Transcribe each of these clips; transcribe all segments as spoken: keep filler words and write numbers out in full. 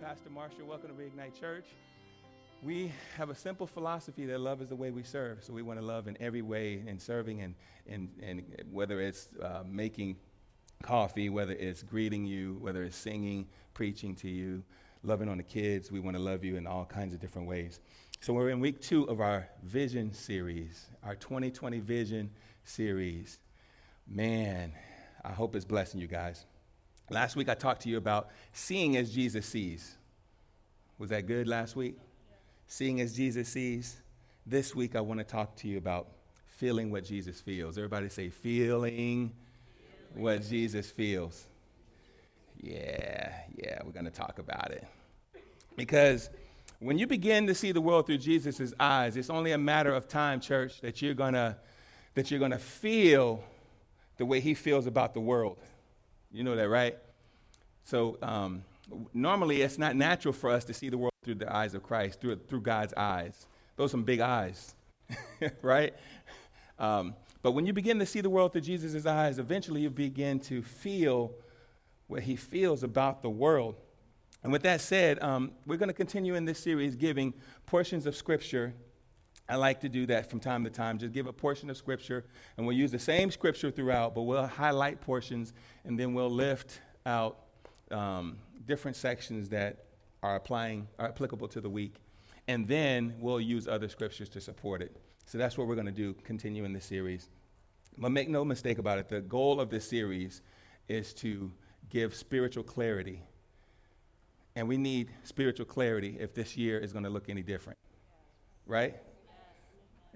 and Pastor Marshall. Welcome to Reignite Church. We have a simple philosophy that love is the way we serve. So we want to love in every way, in serving, and, and, and whether it's uh, making coffee, whether it's greeting you, whether it's singing, preaching to you, loving on the kids. We want to love you in all kinds of different ways. So we're in week two of our vision series, our twenty twenty vision series. Man, I hope it's blessing you guys. Last week I talked to you about seeing as Jesus sees. Was that good last week? Seeing as Jesus sees. This week I want to talk to you about feeling what Jesus feels. Everybody say, feeling what Jesus feels. Yeah, yeah, we're going to talk about it. Because when you begin to see the world through Jesus' eyes, it's only a matter of time, church, that you're going to that you're going to feel the way he feels about the world. You know that, right? So um, normally it's not natural for us to see the world through the eyes of Christ, through through God's eyes. Those are some big eyes, right? Um, but when you begin to see the world through Jesus' eyes, eventually you begin to feel what he feels about the world. And with that said, um, we're going to continue in this series giving portions of Scripture. I like to do that from time to time, just give a portion of Scripture, and we'll use the same Scripture throughout, but we'll highlight portions, and then we'll lift out um, different sections that are applying, are applicable to the week, and then we'll use other Scriptures to support it. So that's what we're going to do, continue in this series. But make no mistake about it, the goal of this series is to give spiritual clarity, and we need spiritual clarity if this year is going to look any different, right?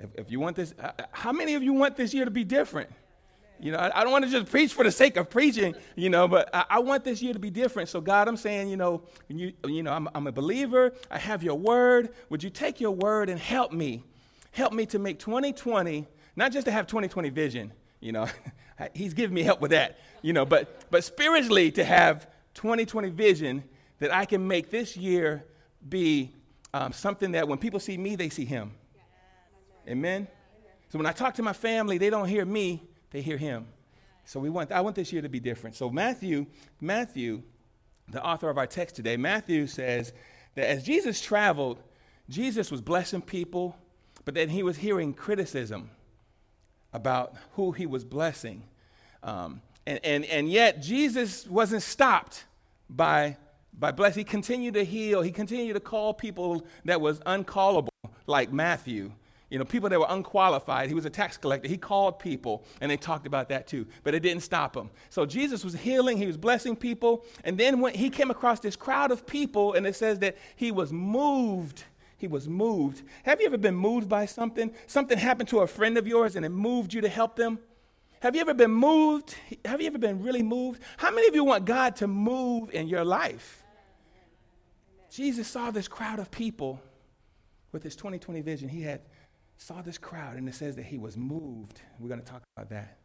If, if you want this, uh, how many of you want this year to be different? You know, I, I don't want to just preach for the sake of preaching, you know, but I, I want this year to be different. So God, I'm saying, you know, you, you know, I'm, I'm a believer. I have your word. Would you take your word and help me? Help me to make twenty twenty, not just to have twenty twenty vision, you know. He's giving me help with that, you know, but but spiritually to have twenty twenty vision that I can make this year be um, something that when people see me, they see him. Amen? So when I talk to my family, they don't hear me, they hear him. So we want, I want this year to be different. So Matthew, Matthew, the author of our text today, Matthew says that as Jesus traveled, Jesus was blessing people, but then he was hearing criticism about who he was blessing. Um, and, and, and yet Jesus wasn't stopped by, by blessing. He continued to heal. He continued to call people that was uncallable, like Matthew. You know, people that were unqualified. He was a tax collector. He called people, and they talked about that too, but it didn't stop him. So Jesus was healing. He was blessing people. And then when he came across this crowd of people, and it says that he was moved. He was moved. Have you ever been moved by something? Something happened to a friend of yours, and it moved you to help them? Have you ever been moved? Have you ever been really moved? How many of you want God to move in your life? Jesus saw this crowd of people with his twenty twenty vision. He had saw this crowd, and it says that he was moved. We're going to talk about that.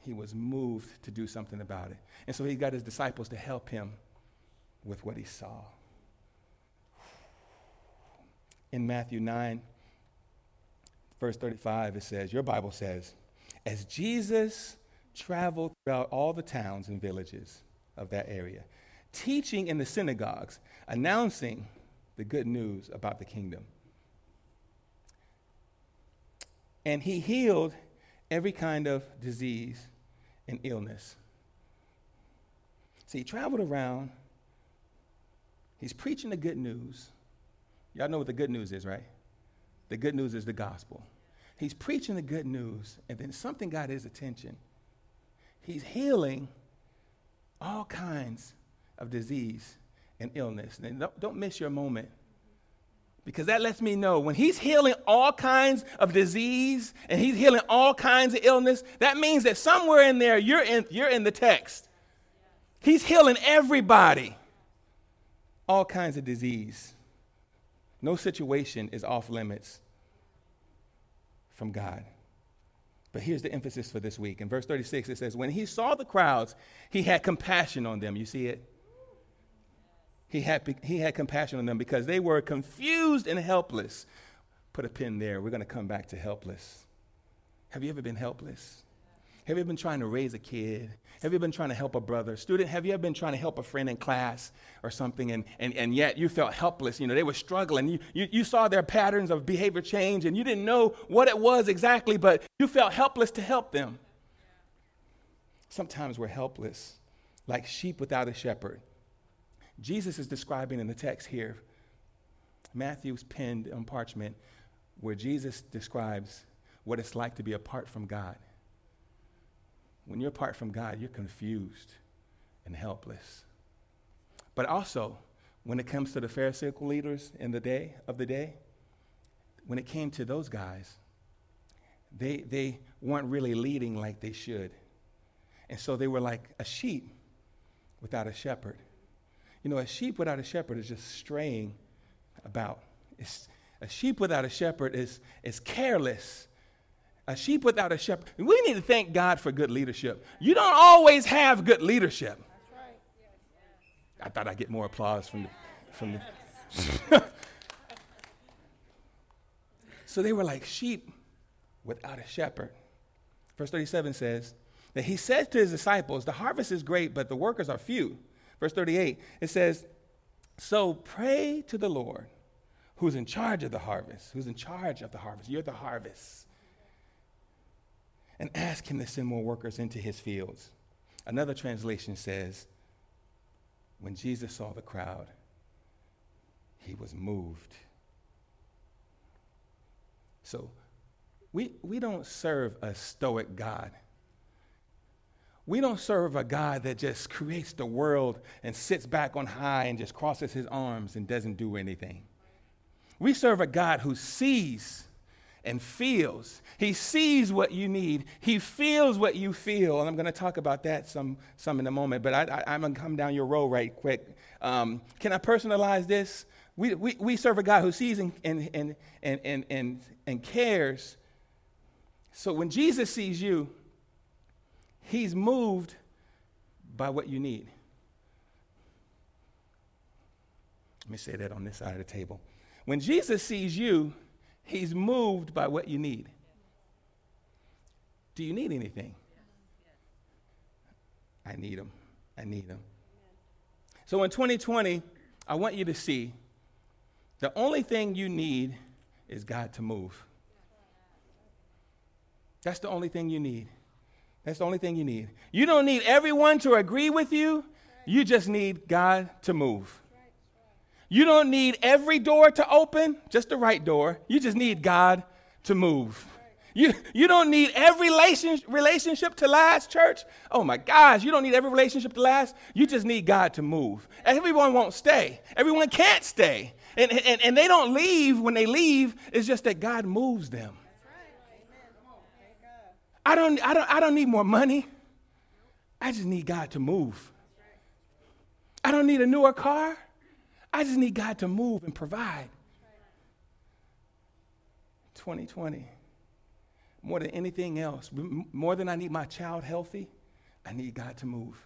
He was moved to do something about it. And so he got his disciples to help him with what he saw. In Matthew nine, verse thirty-five, it says, your Bible says, as Jesus traveled throughout all the towns and villages of that area, teaching in the synagogues, announcing the good news about the kingdom. And he healed every kind of disease and illness. So he traveled around. He's preaching the good news. Y'all know what the good news is, right? The good news is the gospel. He's preaching the good news, and then something got his attention. He's healing all kinds of disease and illness. And don't, don't miss your moment. Because that lets me know when he's healing all kinds of disease and he's healing all kinds of illness, that means that somewhere in there, you're in, you're in the text. He's healing everybody. All kinds of disease. No situation is off limits from God. But here's the emphasis for this week. In verse thirty-six, it says, when he saw the crowds, he had compassion on them. You see it? He had he had compassion on them because they were confused and helpless. Put a pin there. We're going to come back to helpless. Have you ever been helpless? Have you ever been trying to raise a kid Have you ever been trying to help a brother? Student, have you ever been trying to help a friend in class or something, and, and, and yet you felt helpless? You know, they were struggling. You, you, you saw their patterns of behavior change, and you didn't know what it was exactly, but you felt helpless to help them. Sometimes we're helpless, like sheep without a shepherd. Jesus is describing in the text here, Matthew's penned on parchment, where Jesus describes what it's like to be apart from God. When you're apart from God, you're confused and helpless. But also, when it comes to the Pharisaical leaders in the day of the day, when it came to those guys, they they weren't really leading like they should. And so they were like a sheep without a shepherd. You know, a sheep without a shepherd is just straying about. It's, a sheep without a shepherd is is careless. A sheep without a shepherd. We need to thank God for good leadership. You don't always have good leadership. That's right. Yeah. I thought I'd get more applause from the... From the yes. So they were like sheep without a shepherd. Verse thirty-seven says that he said to his disciples, the harvest is great, but the workers are few. Verse thirty-eight, it says, so pray to the Lord who's in charge of the harvest. Who's in charge of the harvest. You're the harvest. And ask him to send more workers into his fields. Another translation says, when Jesus saw the crowd, he was moved. So we, we don't serve a stoic God. We don't serve a God that just creates the world and sits back on high and just crosses his arms and doesn't do anything. We serve a God who sees and feels. He sees what you need. He feels what you feel. And I'm going to talk about that some some in a moment. But I, I, I'm going to come down your road right quick. Um, can I personalize this? We, we we serve a God who sees and and and and and and cares. So when Jesus sees you, he's moved by what you need. Let me say that on this side of the table. When Jesus sees you, he's moved by what you need. Do you need anything? I need him. I need him. So in twenty twenty, I want you to see the only thing you need is God to move. That's the only thing you need. That's the only thing you need. You don't need everyone to agree with you. You just need God to move. You don't need every door to open, just the right door. You just need God to move. You, you don't need every relation, relationship to last, church. Oh, my gosh, you don't need every relationship to last. You just need God to move. Everyone won't stay. Everyone can't stay. And, and, and they don't leave. When they leave, it's just that God moves them. I don't, I don't, I don't need more money. I just need God to move. I don't need a newer car. I just need God to move and provide. twenty twenty, more than anything else, more than I need my child healthy, I need God to move.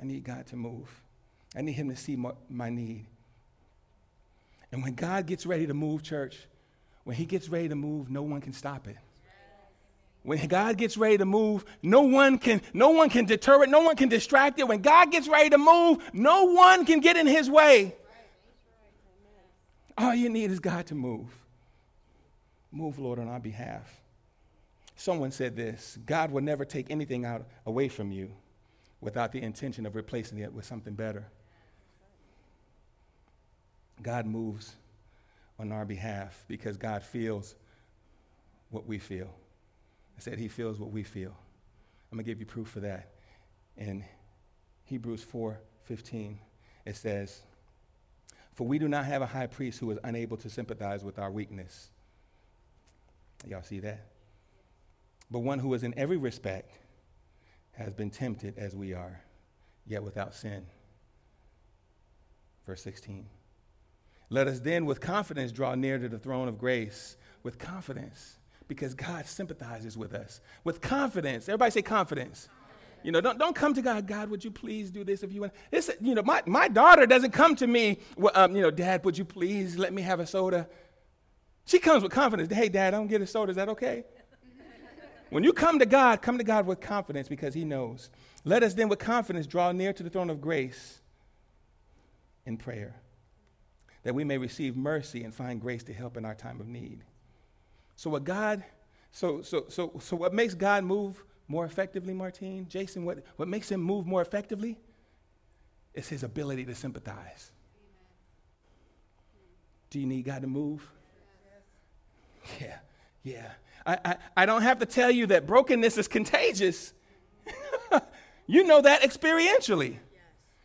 I need God to move. I need him to see my, my need. And when God gets ready to move, church, when he gets ready to move, no one can stop it. When God gets ready to move, no one can, no one can deter it. No one can distract it. When God gets ready to move, no one can get in his way. All you need is God to move. Move, Lord, on our behalf. Someone said this, God will never take anything out away from you without the intention of replacing it with something better. God moves on our behalf because God feels what we feel. I said he feels what we feel. I'm going to give you proof for that. In Hebrews four fifteen, it says, for we do not have a high priest who is unable to sympathize with our weakness. Y'all see that? But one who is in every respect has been tempted as we are, yet without sin. Verse sixteen. Let us then with confidence draw near to the throne of grace, with confidence, because God sympathizes with us. With confidence. Everybody say confidence. You know, don't, don't come to God, God, would you please do this if you want? This, you know, my, my daughter doesn't come to me, well, um, you know, Dad, would you please let me have a soda? She comes with confidence. Hey, Dad, I don't get a soda. Is that okay? When you come to God, come to God with confidence because he knows. Let us then with confidence draw near to the throne of grace in prayer, that we may receive mercy and find grace to help in our time of need. So what God, so so so so what makes God move more effectively, Martine? Jason, what, what makes him move more effectively is his ability to sympathize. Amen. Do you need God to move? Yeah, yeah. yeah. I, I, I don't have to tell you that brokenness is contagious. You know that experientially.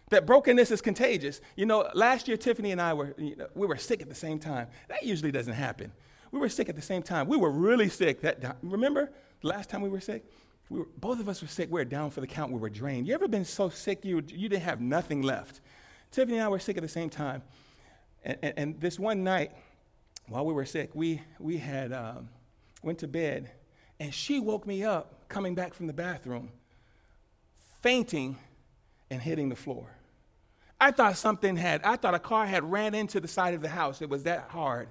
That brokenness is contagious. You know, last year, Tiffany and I were, you know, we were sick at the same time. That usually doesn't happen. We were sick at the same time. We were really sick that time. Remember the last time we were sick? We were, both of us were sick. We were down for the count. We were drained. You ever been so sick you, you didn't have nothing left? Tiffany and I were sick at the same time. And, and, and this one night, while we were sick, we, we had um, went to bed, and she woke me up coming back from the bathroom, fainting and hitting the floor. I thought something had, I thought a car had ran into the side of the house. It was that hard.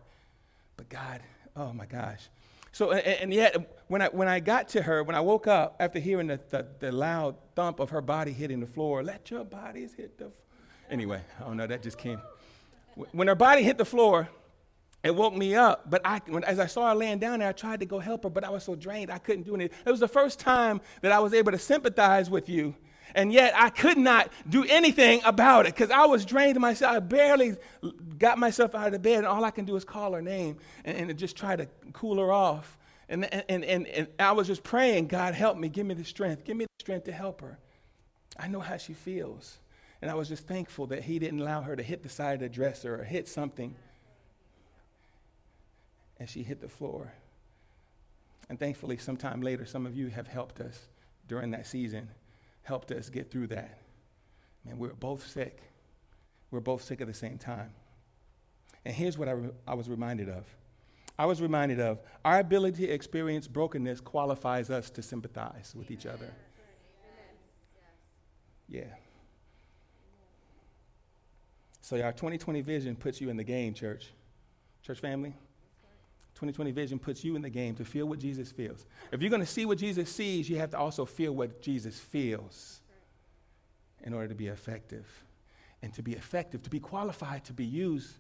But God, oh my gosh. So, and, and yet, when I when I got to her, when I woke up after hearing the, the, the loud thump of her body hitting the floor, let your bodies hit the floor. Anyway, I don't know, that just came. When her body hit the floor, it woke me up. But I, when, as I saw her laying down there, I tried to go help her, but I was so drained, I couldn't do anything. It was the first time that I was able to sympathize with you. And yet I could not do anything about it because I was drained myself. I barely got myself out of the bed, and all I can do is call her name and, and just try to cool her off. And, and, and, and I was just praying, God, help me. Give me the strength. Give me the strength to help her. I know how she feels. And I was just thankful that he didn't allow her to hit the side of the dresser or hit something. And she hit the floor. And thankfully, sometime later, some of you have helped us during that season. Helped us get through that. Man, we were both sick. We were both sick at the same time. And here's what I, re- I was reminded of. I was reminded of our ability to experience brokenness qualifies us to sympathize with each other. Yeah. So our twenty twenty vision puts you in the game, church. Church family. twenty twenty vision puts you in the game to feel what Jesus feels. If you're going to see what Jesus sees, you have to also feel what Jesus feels in order to be effective. And to be effective, to be qualified, to be used,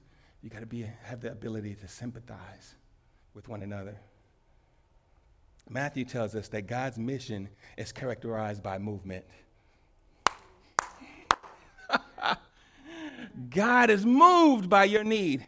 you got to be have the ability to sympathize with one another. Matthew tells us that God's mission is characterized by movement. God is moved by your need.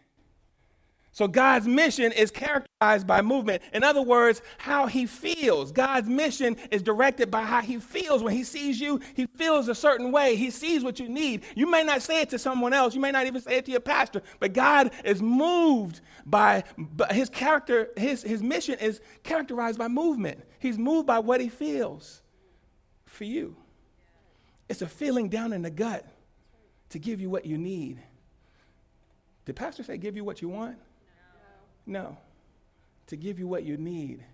So God's mission is characterized by movement. In other words, how he feels. God's mission is directed by how he feels. When he sees you, he feels a certain way. He sees what you need. You may not say it to someone else. You may not even say it to your pastor. But God is moved by, by his character. His, his mission is characterized by movement. He's moved by what he feels for you. It's a feeling down in the gut to give you what you need. Did pastor say give you what you want? No, to give you what you need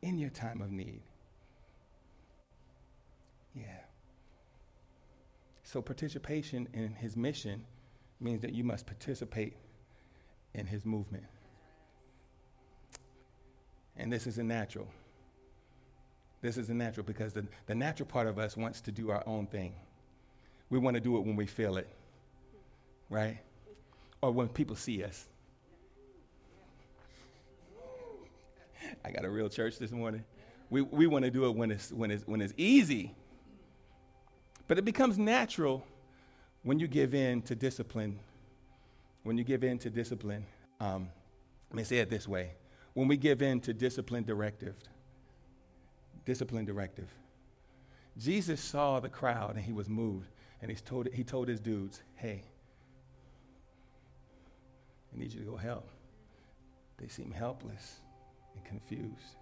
in your time of need. Yeah. So participation in his mission means that you must participate in his movement. And this isn't natural. This isn't natural because the, the natural part of us wants to do our own thing. We want to do it when we feel it, right? Or when people see us. I got a real church this morning. We we want to do it when it's when it's when it's easy. But it becomes natural when you give in to discipline. When you give in to discipline, um, let me say it this way: when we give in to discipline directive, discipline directive. Jesus saw the crowd and he was moved, and he's told he told his dudes, "Hey, I need you to go help. They seem helpless." And confused.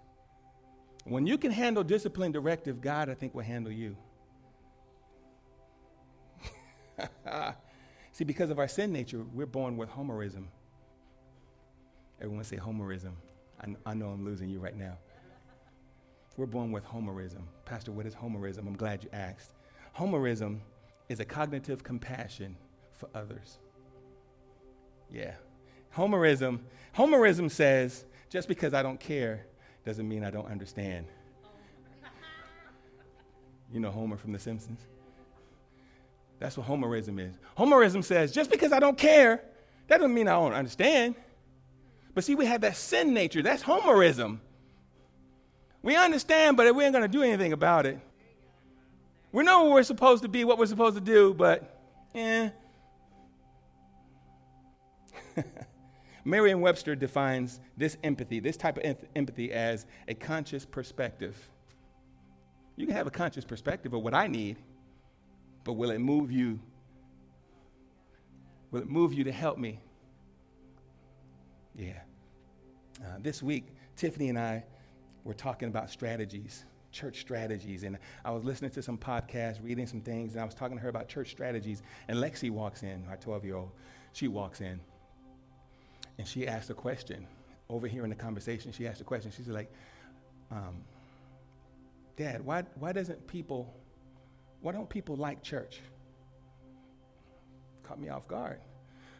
When you can handle discipline directive, God, I think, will handle you. See, because of our sin nature, we're born with Homerism. Everyone say Homerism. I, I know I'm losing you right now. We're born with Homerism. Pastor, what is Homerism? I'm glad you asked. Homerism is a cognitive compassion for others. Yeah. Homerism. Homerism says, just because I don't care, doesn't mean I don't understand. You know Homer from The Simpsons? That's what Homerism is. Homerism says, just because I don't care, that doesn't mean I don't understand. But see, we have that sin nature. That's Homerism. We understand, but we ain't going to do anything about it. We know where we're supposed to be, what we're supposed to do, but eh. Merriam-Webster defines this empathy, this type of empathy, as a conscious perspective. You can have a conscious perspective of what I need, but will it move you? Will it move you to help me? Yeah. Uh, this week, Tiffany and I were talking about strategies, church strategies, and I was listening to some podcasts, reading some things, and I was talking to her about church strategies, and Lexi walks in, our twelve-year-old. She walks in, and she asked a question. Over here in the conversation, she asked a question. She's like, um, Dad, why why doesn't people, why don't people like church? Caught me off guard.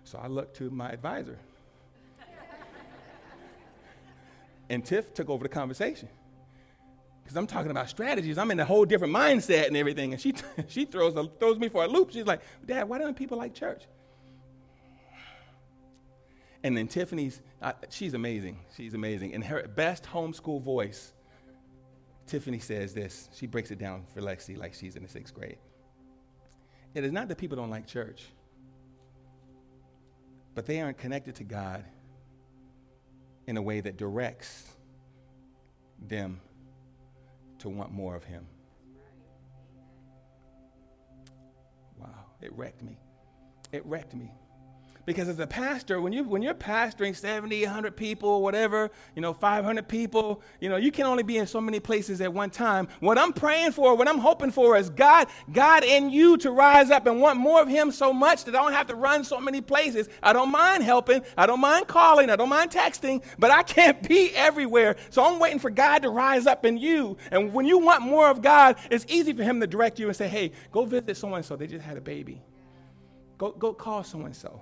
So I looked to my advisor. And Tiff took over the conversation. Because I'm talking about strategies. I'm in a whole different mindset and everything. And she t- she throws a, throws me for a loop. She's like, Dad, why don't people like church? And then Tiffany's, uh, she's amazing. She's amazing. In her best homeschool voice, Tiffany says this. She breaks it down for Lexi like she's in the sixth grade. It is not that people don't like church, but they aren't connected to God in a way that directs them to want more of him. Wow, it wrecked me. It wrecked me. Because as a pastor, when, you, when you're pastoring seventy, one hundred people, whatever, you know, five hundred people, you know, you can only be in so many places at one time. What I'm praying for, what I'm hoping for is God, God in you to rise up and want more of him so much that I don't have to run so many places. I don't mind helping. I don't mind calling. I don't mind texting, but I can't be everywhere. So I'm waiting for God to rise up in you. And when you want more of God, it's easy for him to direct you and say, hey, go visit so-and-so. They just had a baby. Go, go call so-and-so.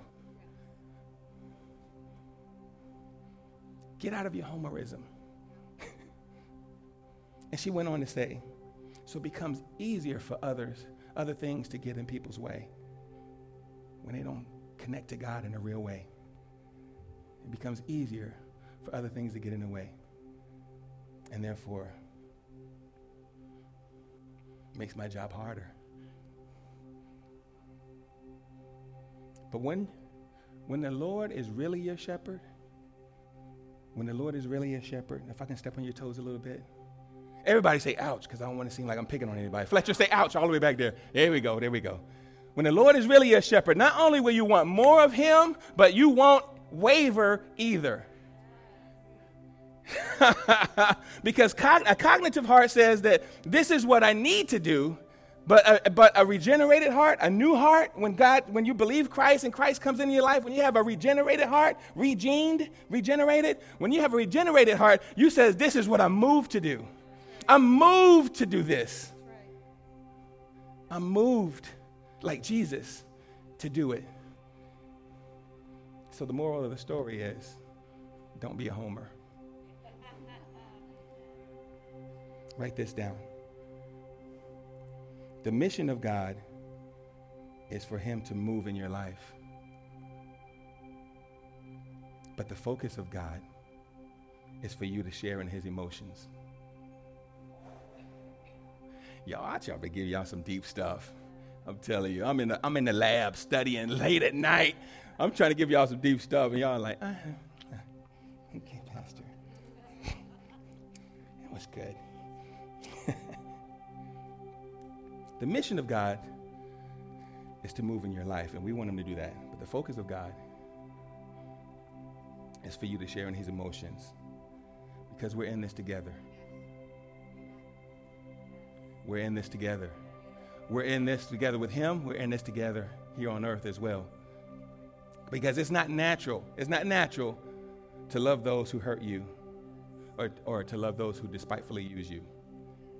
Get out of your Homerism. And she went on to say, so it becomes easier for others, other things to get in people's way when they don't connect to God in a real way. It becomes easier for other things to get in the way. And therefore, it makes my job harder. But when, when the Lord is really your shepherd, When the Lord is really a shepherd, if I can step on your toes a little bit. Everybody say ouch, because I don't want to seem like I'm picking on anybody. Fletcher say ouch all the way back there. There we go, there we go. When the Lord is really a shepherd, not only will you want more of him, but you won't waver either. Because cog- a cognitive heart says that this is what I need to do. But a, but a regenerated heart, a new heart, when God, when you believe Christ and Christ comes into your life, when you have a regenerated heart, regened, regenerated, when you have a regenerated heart, you says, this is what I'm moved to do. I'm moved to do this. I'm moved, like Jesus, to do it. So the moral of the story is, don't be a Homer. Write this down. The mission of God is for him to move in your life. But the focus of God is for you to share in his emotions. Y'all, I try to give y'all some deep stuff. I'm telling you, I'm in the, I'm in the lab studying late at night. I'm trying to give y'all some deep stuff, and y'all are like, uh-huh. Okay, Pastor. That was good. The mission of God is to move in your life, and we want him to do that. But the focus of God is for you to share in his emotions, because we're in this together. We're in this together. We're in this together with him. We're in this together here on earth as well, because it's not natural. It's not natural to love those who hurt you or, or to love those who despitefully use you.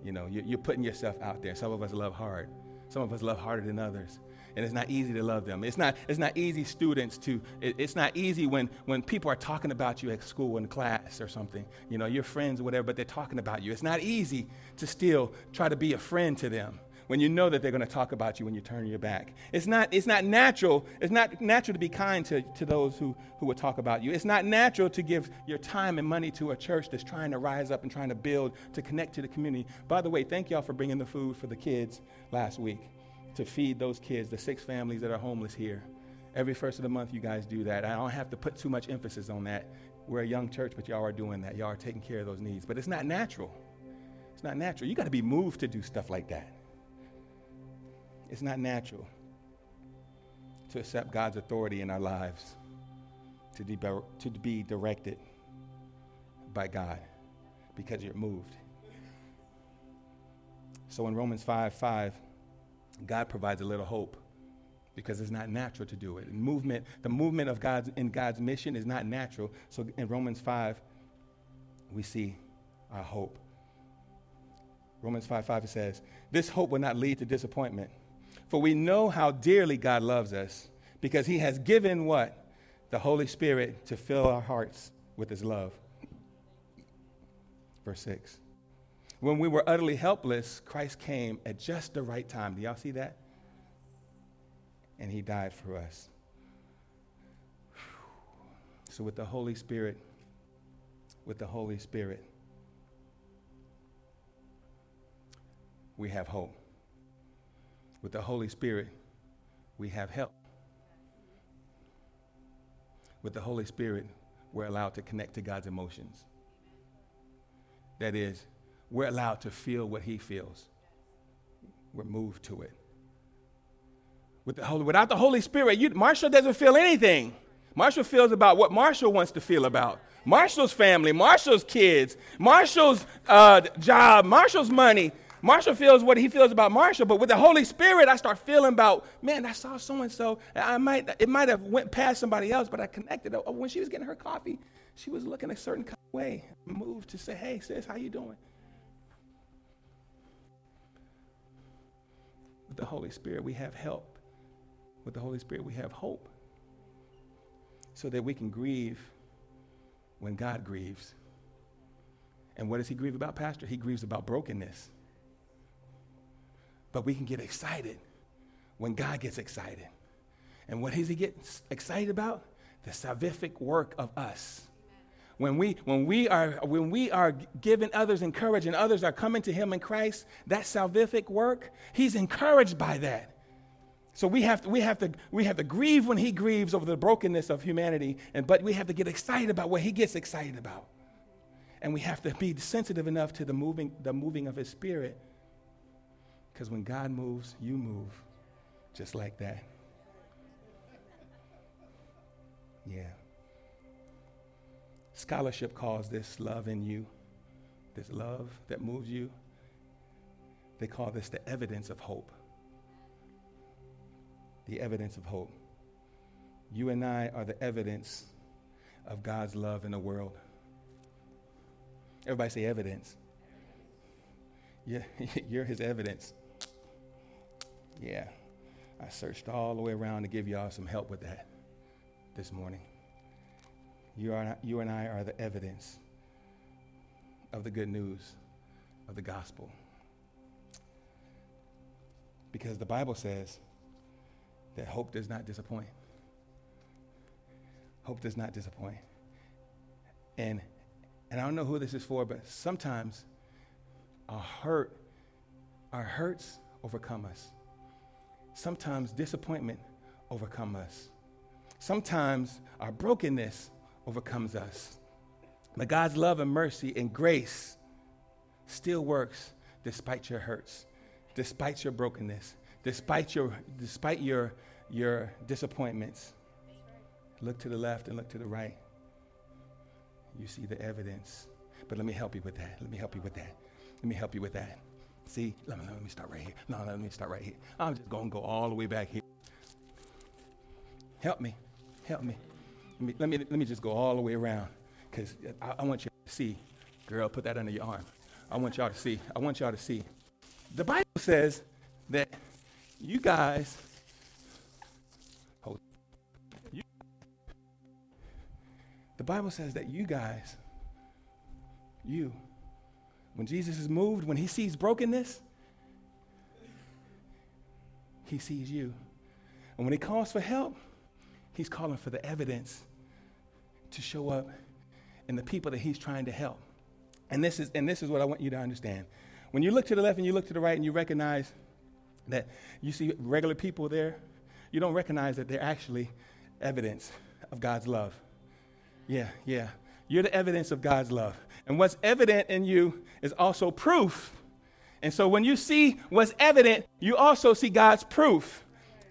You know, you're putting yourself out there. Some of us love hard. Some of us love harder than others, and it's not easy to love them. It's not, it's not easy, students, to, it, it's not easy when, when people are talking about you at school in class or something, you know, your friends or whatever, but they're talking about you. It's not easy to still try to be a friend to them when you know that they're going to talk about you when you turn your back. It's not, it's not natural. It's not natural to be kind to, to those who, who will talk about you. It's not natural to give your time and money to a church that's trying to rise up and trying to build, to connect to the community. By the way, thank y'all for bringing the food for the kids last week, to feed those kids, the six families that are homeless here. Every first of the month, you guys do that. I don't have to put too much emphasis on that. We're a young church, but y'all are doing that. Y'all are taking care of those needs. But it's not natural. It's not natural. You got to be moved to do stuff like that. It's not natural to accept God's authority in our lives, to, de- to be directed by God because you're moved. So in Romans five five, God provides a little hope because it's not natural to do it. Movement, the movement of God's in God's mission is not natural. So in Romans five, we see our hope. Romans five five, it says, "This hope will not lead to disappointment, for we know how dearly God loves us, because he has given what? The Holy Spirit to fill our hearts with his love." Verse six. "When we were utterly helpless, Christ came at just the right time." Do y'all see that? "And he died for us." So with the Holy Spirit, with the Holy Spirit, we have hope. With the Holy Spirit, we have help. With the Holy Spirit, we're allowed to connect to God's emotions. That is, we're allowed to feel what he feels. We're moved to it. With the Holy, without the Holy Spirit, you, Marshall doesn't feel anything. Marshall feels about what Marshall wants to feel about. Marshall's family, Marshall's kids, Marshall's uh, job, Marshall's money. Marshall feels what he feels about Marshall, but with the Holy Spirit, I start feeling about, man, I saw so-and-so. I might, it might have went past somebody else, but I connected. When she was getting her coffee, she was looking a certain kind of way. I moved to say, "Hey, sis, how you doing?" With the Holy Spirit, we have help. With the Holy Spirit, we have hope, so that we can grieve when God grieves. And what does he grieve about, Pastor? He grieves about brokenness. But we can get excited when God gets excited. And what does he get excited about? The salvific work of us. When we, when we are, when we are giving others encouragement, and others are coming to him in Christ, that salvific work, he's encouraged by that. So we have to, we have to, we have to grieve when he grieves over the brokenness of humanity, and but we have to get excited about what he gets excited about. And we have to be sensitive enough to the moving, the moving of his Spirit. Because when God moves, you move, just like that. Yeah. Scholarship calls this love in you, this love that moves you. They call this the evidence of hope. The evidence of hope. You and I are the evidence of God's love in the world. Everybody say evidence. Yeah, you're his evidence. Yeah, I searched all the way around to give y'all some help with that this morning. You are, you and I are the evidence of the good news of the gospel. Because the Bible says that hope does not disappoint. Hope does not disappoint. And, and I don't know who this is for, but sometimes our hurt, our hurts overcome us. Sometimes disappointment overcomes us. Sometimes our brokenness overcomes us. But God's love and mercy and grace still works despite your hurts, despite your brokenness, despite your despite your your disappointments. Look to the left and look to the right. You see the evidence. But let me help you with that. Let me help you with that. Let me help you with that. See, let me, let me start right here. No, let me start right here. I'm just going to go all the way back here. Help me. Help me. Let me let me, let me just go all the way around, because I, I want you to see. Girl, put that under your arm. I want y'all to see. I want y'all to see. The Bible says that you guys, hold, you, the Bible says that you guys, you, when Jesus is moved, when he sees brokenness, he sees you. And when he calls for help, he's calling for the evidence to show up in the people that he's trying to help. And this is and this is what I want you to understand. When you look to the left and you look to the right and you recognize that you see regular people there, you don't recognize that they're actually evidence of God's love. Yeah, yeah. You're the evidence of God's love. And what's evident in you is also proof. And so when you see what's evident, you also see God's proof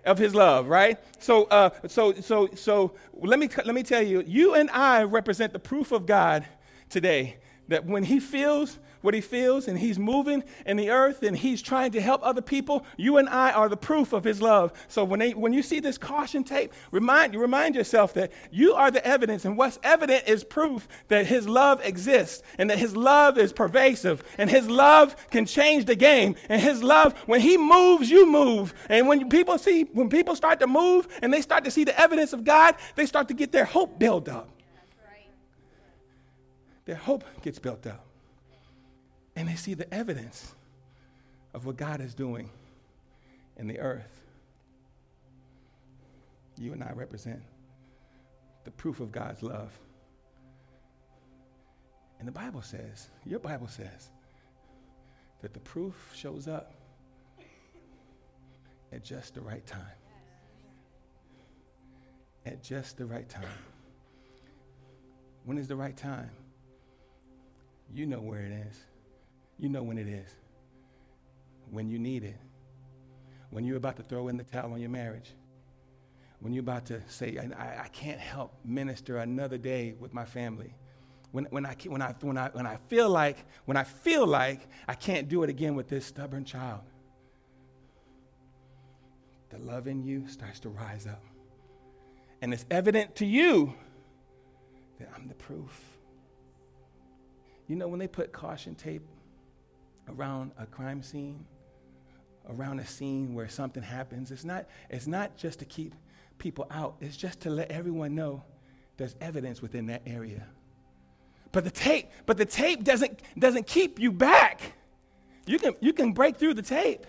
of his love, right? So uh, so so so let me let me tell you, you and I represent the proof of God today. That when he feels what he feels and he's moving in the earth and he's trying to help other people, you and I are the proof of his love. So when they, when you see this caution tape, remind remind yourself that you are the evidence, and what's evident is proof that his love exists and that his love is pervasive and his love can change the game. And his love, when he moves, you move. And when people see, when people start to move and they start to see the evidence of God, they start to get their hope built up. Their hope gets built up, and they see the evidence of what God is doing in the earth. You and I represent the proof of God's love. And the Bible says, your Bible says, that the proof shows up at just the right time. At just the right time. When is the right time? You know where it is. You know when it is. When you need it. When you're about to throw in the towel on your marriage. When you're about to say, I, I can't help minister another day with my family. When when I when I when I when I feel like when I feel like I can't do it again with this stubborn child. The love in you starts to rise up. And it's evident to you that I'm the proof. You know, when they put caution tape around a crime scene, around a scene where something happens, it's not, it's not just to keep people out. It's just to let everyone know there's evidence within that area. But the tape, but the tape doesn't, doesn't keep you back. You can, you can break through the tape.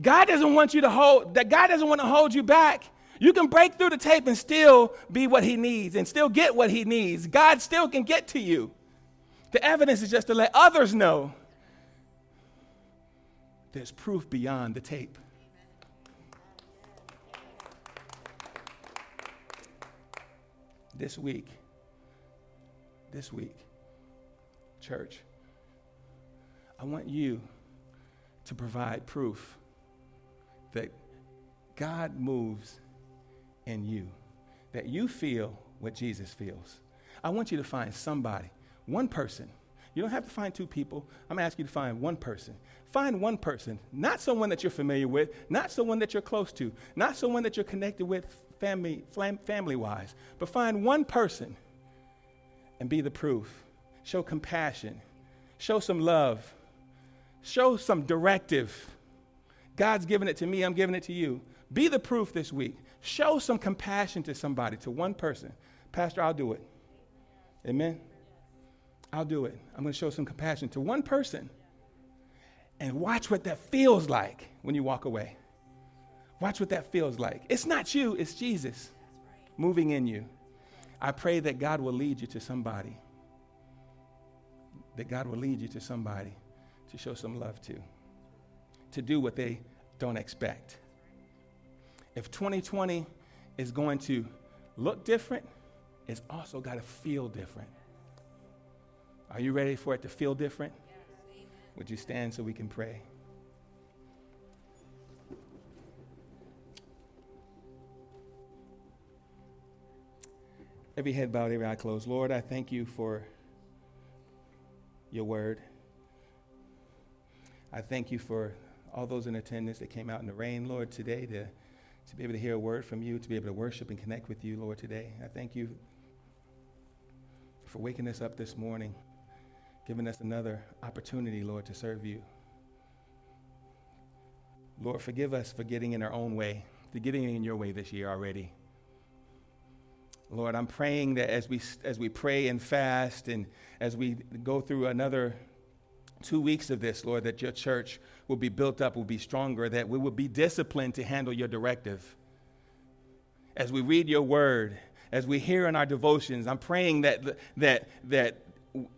God doesn't want you to hold, that God doesn't want to hold you back. You can break through the tape and still be what he needs and still get what he needs. God still can get to you. The evidence is just to let others know there's proof beyond the tape. This week, this week, church, I want you to provide proof that God moves in you, that you feel what Jesus feels. I want you to find somebody, one person. You don't have to find two people. I'm asking you to find one person. Find one person, not someone that you're familiar with, not someone that you're close to, not someone that you're connected with family, fam- family-wise, but find one person and be the proof. Show compassion. Show some love. Show some directive. God's giving it to me. I'm giving it to you. Be the proof this week. Show some compassion to somebody, to one person. Pastor, I'll do it. Amen? I'll do it. I'm going to show some compassion to one person. And watch what that feels like when you walk away. Watch what that feels like. It's not you, it's Jesus moving in you. I pray that God will lead you to somebody. That God will lead you to somebody to show some love to. To do what they don't expect. If twenty twenty is going to look different, it's also got to feel different. Are you ready for it to feel different? Yes. Would you stand so we can pray? Every head bowed, every eye closed. Lord, I thank you for your word. I thank you for all those in attendance that came out in the rain, Lord, today to to be able to hear a word from you, to be able to worship and connect with you, Lord, today. I thank you for waking us up this morning, giving us another opportunity, Lord, to serve you. Lord, forgive us for getting in our own way, for getting in your way this year already. Lord, I'm praying that as we as we pray and fast and as we go through another two weeks of this, Lord, that your church will be built up, will be stronger, that we will be disciplined to handle your directive. As we read your word, as we hear in our devotions, I'm praying that that that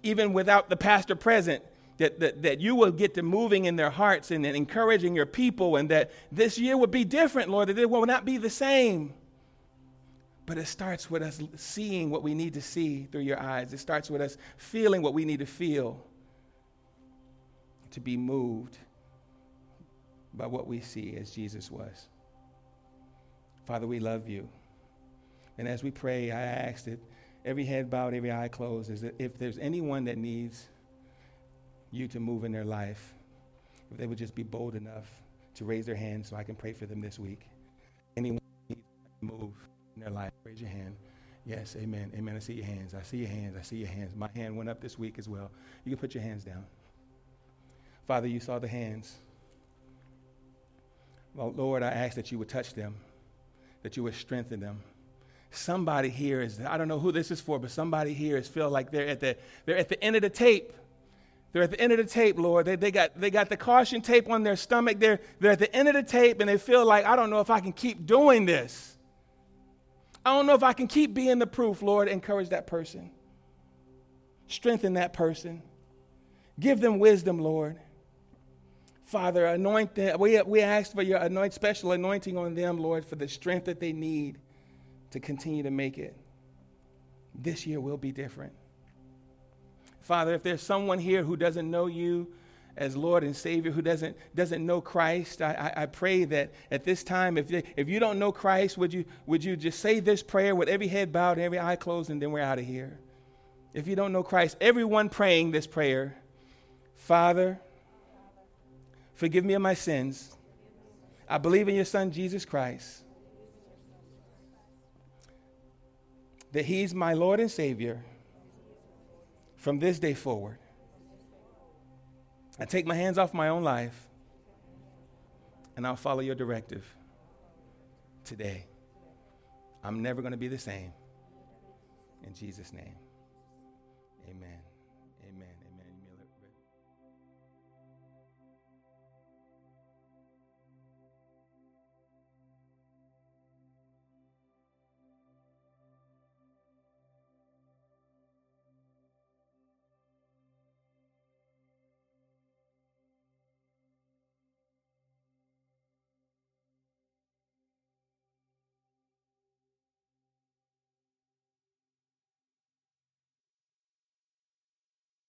even without the pastor present, that, that, that you will get to moving in their hearts and, and encouraging your people, and that this year will be different, Lord, that it will not be the same. But it starts with us seeing what we need to see through your eyes. It starts with us feeling what we need to feel, to be moved by what we see as Jesus was. Father, we love you. And as we pray, I ask that every head bowed, every eye closed, is that if there's anyone that needs you to move in their life, if they would just be bold enough to raise their hand so I can pray for them this week. Anyone that needs to move in their life, raise your hand. Yes, amen, amen. I see your hands. I see your hands. I see your hands. My hand went up this week as well. You can put your hands down. Father, you saw the hands. Well, Lord, I ask that you would touch them, that you would strengthen them. Somebody here is, I don't know who this is for, but somebody here is feel like they're at the they're at the end of the tape. They're at the end of the tape, Lord. They they got they got the caution tape on their stomach. They're they're at the end of the tape, and they feel like, I don't know if I can keep doing this. I don't know if I can keep being the proof, Lord. Encourage that person. Strengthen that person. Give them wisdom, Lord. Father, anoint them. We, we ask for your anoint, special anointing on them, Lord, for the strength that they need to continue to make it. This year will be different. Father, if there's someone here who doesn't know you as Lord and Savior, who doesn't doesn't know Christ, I, I, I pray that at this time, if they, if you don't know Christ, would you would you just say this prayer with every head bowed and every eye closed, and then we're out of here. If you don't know Christ, everyone praying this prayer, Father, forgive me of my sins. I believe in your Son, Jesus Christ, that he's my Lord and Savior from this day forward. I take my hands off my own life, and I'll follow your directive today. I'm never going to be the same. In Jesus' name, amen.